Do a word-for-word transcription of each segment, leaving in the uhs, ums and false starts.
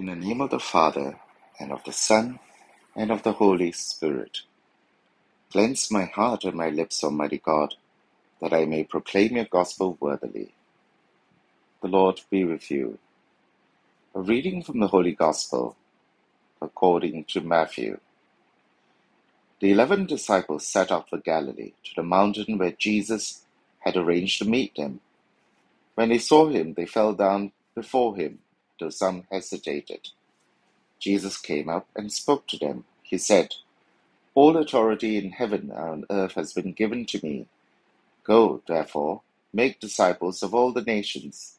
In the name of the Father, and of the Son, and of the Holy Spirit. Cleanse my heart and my lips, Almighty God, that I may proclaim your gospel worthily. The Lord be with you. A reading from the Holy Gospel according to Matthew. The eleven disciples set out for Galilee, to the mountain where Jesus had arranged to meet them. When they saw him, they fell down before him, though some hesitated. Jesus came up and spoke to them. He said, "All authority in heaven and on earth has been given to me. Go, therefore, make disciples of all the nations.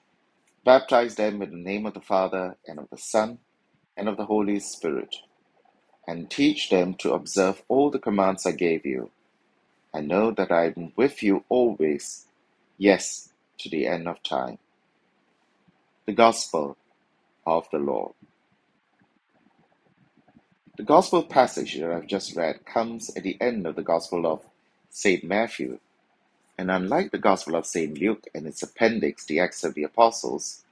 Baptize them in the name of the Father, and of the Son, and of the Holy Spirit, and teach them to observe all the commands I gave you. And know that I am with you always, yes, to the end of time." The Gospel of the Lord. The Gospel passage that I've just read comes at the end of the Gospel of Saint Matthew. And unlike the Gospel of Saint Luke and its appendix, the Acts of the Apostles,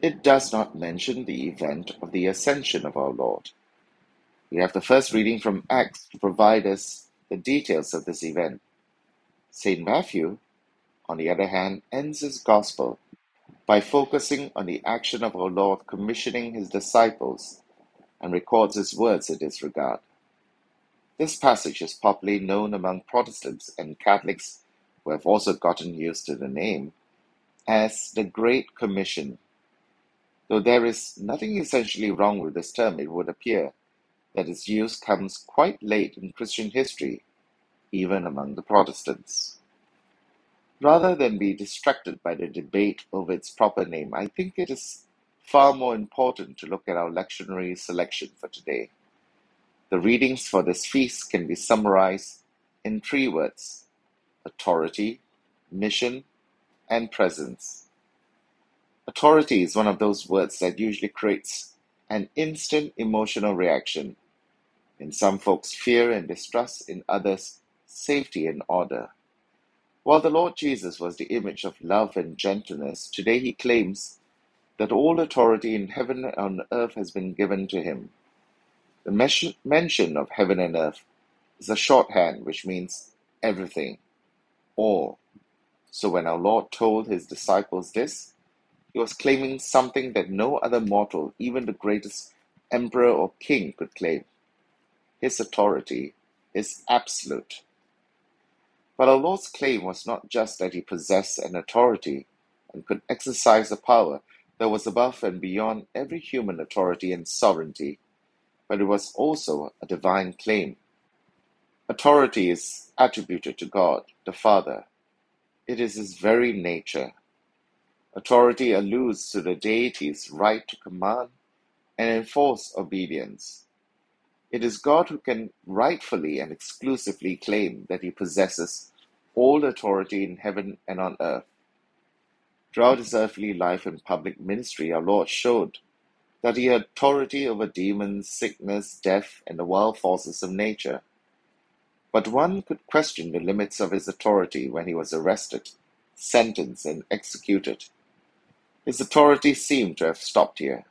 it does not mention the event of the ascension of our Lord. We have the first reading from Acts to provide us the details of this event. Saint Matthew, on the other hand, ends his Gospel by focusing on the action of our Lord commissioning his disciples and records his words in this regard. This passage is popularly known among Protestants and Catholics, who have also gotten used to the name, as the Great Commission. Though there is nothing essentially wrong with this term, it would appear that its use comes quite late in Christian history, even among the Protestants. Rather than be distracted by the debate over its proper name, I think it is far more important to look at our lectionary selection for today. The readings for this feast can be summarized in three words: authority, mission, and presence. Authority is one of those words that usually creates an instant emotional reaction. In some folks, fear and distrust; in others, safety and order. While the Lord Jesus was the image of love and gentleness, today he claims that all authority in heaven and on earth has been given to him. The mes- mention of heaven and earth is a shorthand which means everything, all. So when our Lord told his disciples this, he was claiming something that no other mortal, even the greatest emperor or king, could claim. His authority is absolute. But our Lord's claim was not just that he possessed an authority and could exercise a power that was above and beyond every human authority and sovereignty, but it was also a divine claim. Authority is attributed to God, the Father. It is his very nature. Authority alludes to the deity's right to command and enforce obedience. It is God who can rightfully and exclusively claim that he possesses all authority in heaven and on earth. Throughout his earthly life and public ministry, our Lord showed that he had authority over demons, sickness, death, and the wild forces of nature. But one could question the limits of his authority when he was arrested, sentenced, and executed. His authority seemed to have stopped here.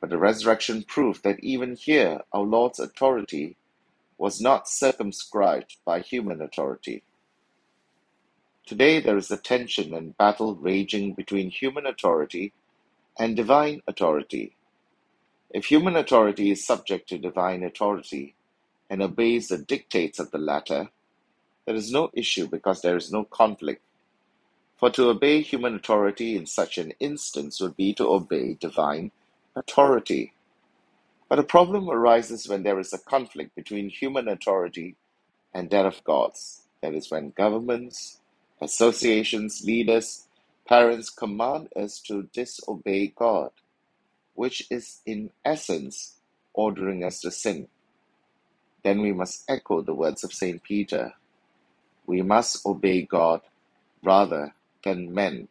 But the resurrection proved that even here our Lord's authority was not circumscribed by human authority. Today there is a tension and battle raging between human authority and divine authority. If human authority is subject to divine authority and obeys the dictates of the latter, there is no issue because there is no conflict. For to obey human authority in such an instance would be to obey divine authority. But a problem arises when there is a conflict between human authority and that of God's. That is when governments, associations, leaders, parents command us to disobey God, which is in essence ordering us to sin. Then we must echo the words of Saint Peter. We must obey God rather than men.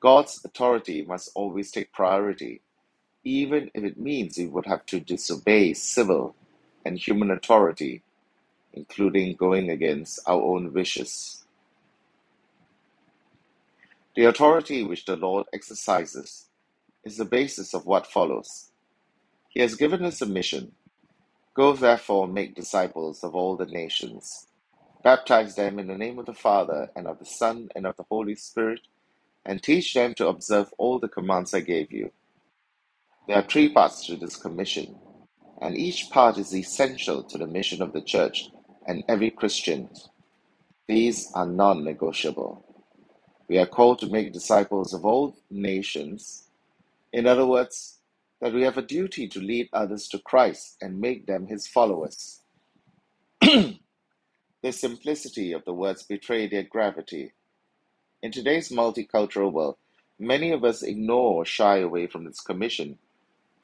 God's authority must always take priority, even if it means we would have to disobey civil and human authority, including going against our own wishes. The authority which the Lord exercises is the basis of what follows. He has given us a mission. Go therefore and make disciples of all the nations. Baptize them in the name of the Father, and of the Son, and of the Holy Spirit, and teach them to observe all the commands I gave you. There are three parts to this commission, and each part is essential to the mission of the Church and every Christian. These are non-negotiable. We are called to make disciples of all nations. In other words, that we have a duty to lead others to Christ and make them his followers. The simplicity of the words betray their gravity. In today's multicultural world, many of us ignore or shy away from this commission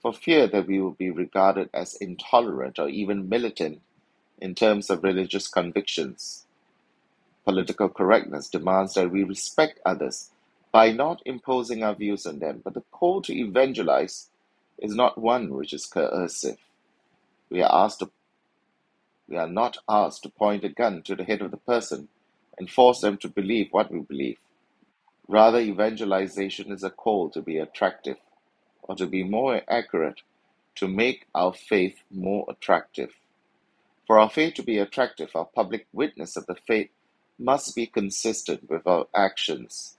for fear that we will be regarded as intolerant or even militant in terms of religious convictions. Political correctness demands that we respect others by not imposing our views on them, but the call to evangelize is not one which is coercive. We are asked to, we are not asked to point a gun to the head of the person and force them to believe what we believe. Rather, evangelization is a call to be attractive, or to be more accurate, to make our faith more attractive. For our faith to be attractive, our public witness of the faith must be consistent with our actions.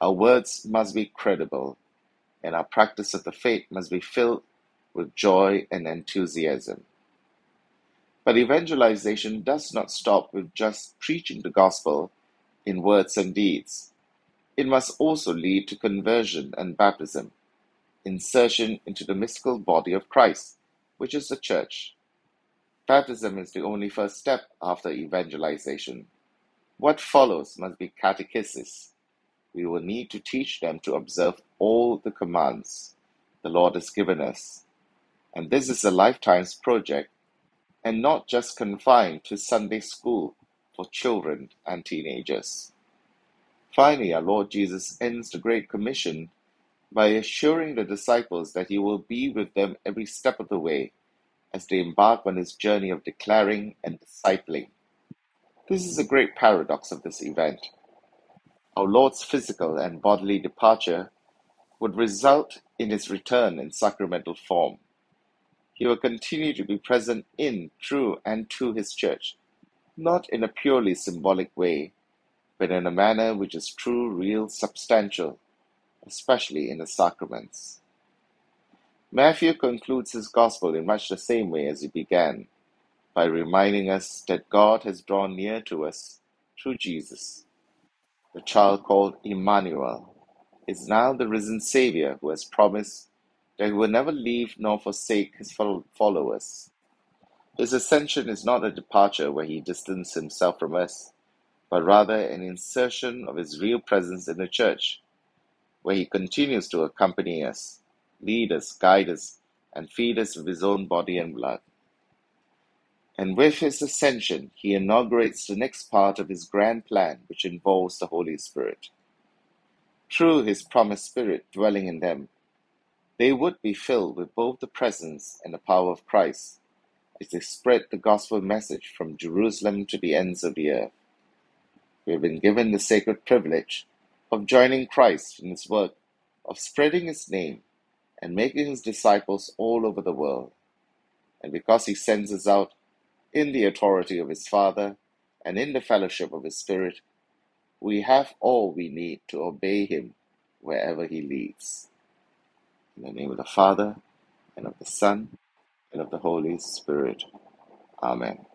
Our words must be credible, and our practice of the faith must be filled with joy and enthusiasm. But evangelization does not stop with just preaching the gospel in words and deeds. It must also lead to conversion and baptism, insertion into the mystical body of Christ, which is the Church. Baptism is the only first step after evangelization. What follows must be catechesis. We will need to teach them to observe all the commands the Lord has given us. And this is a lifetime's project, and not just confined to Sunday school for children and teenagers. Finally, our Lord Jesus ends the Great Commission by assuring the disciples that he will be with them every step of the way as they embark on his journey of declaring and discipling. This is a great paradox of this event. Our Lord's physical and bodily departure would result in his return in sacramental form. He will continue to be present in, through, and to his Church, not in a purely symbolic way, but in a manner which is true, real, substantial, especially in the sacraments. Matthew concludes his Gospel in much the same way as he began, by reminding us that God has drawn near to us through Jesus. The child called Emmanuel is now the risen Savior who has promised that he will never leave nor forsake his followers. His ascension is not a departure where he distanced himself from us, but rather an insertion of his real presence in the Church, where he continues to accompany us, lead us, guide us, and feed us with his own body and blood. And with his ascension, he inaugurates the next part of his grand plan, which involves the Holy Spirit. Through his promised Spirit dwelling in them, they would be filled with both the presence and the power of Christ as they spread the gospel message from Jerusalem to the ends of the earth. We have been given the sacred privilege of joining Christ in his work of spreading his name and making his disciples all over the world. And because he sends us out in the authority of his Father, and in the fellowship of his Spirit, we have all we need to obey him wherever he leads. In the name of the Father, and of the Son, and of the Holy Spirit. Amen.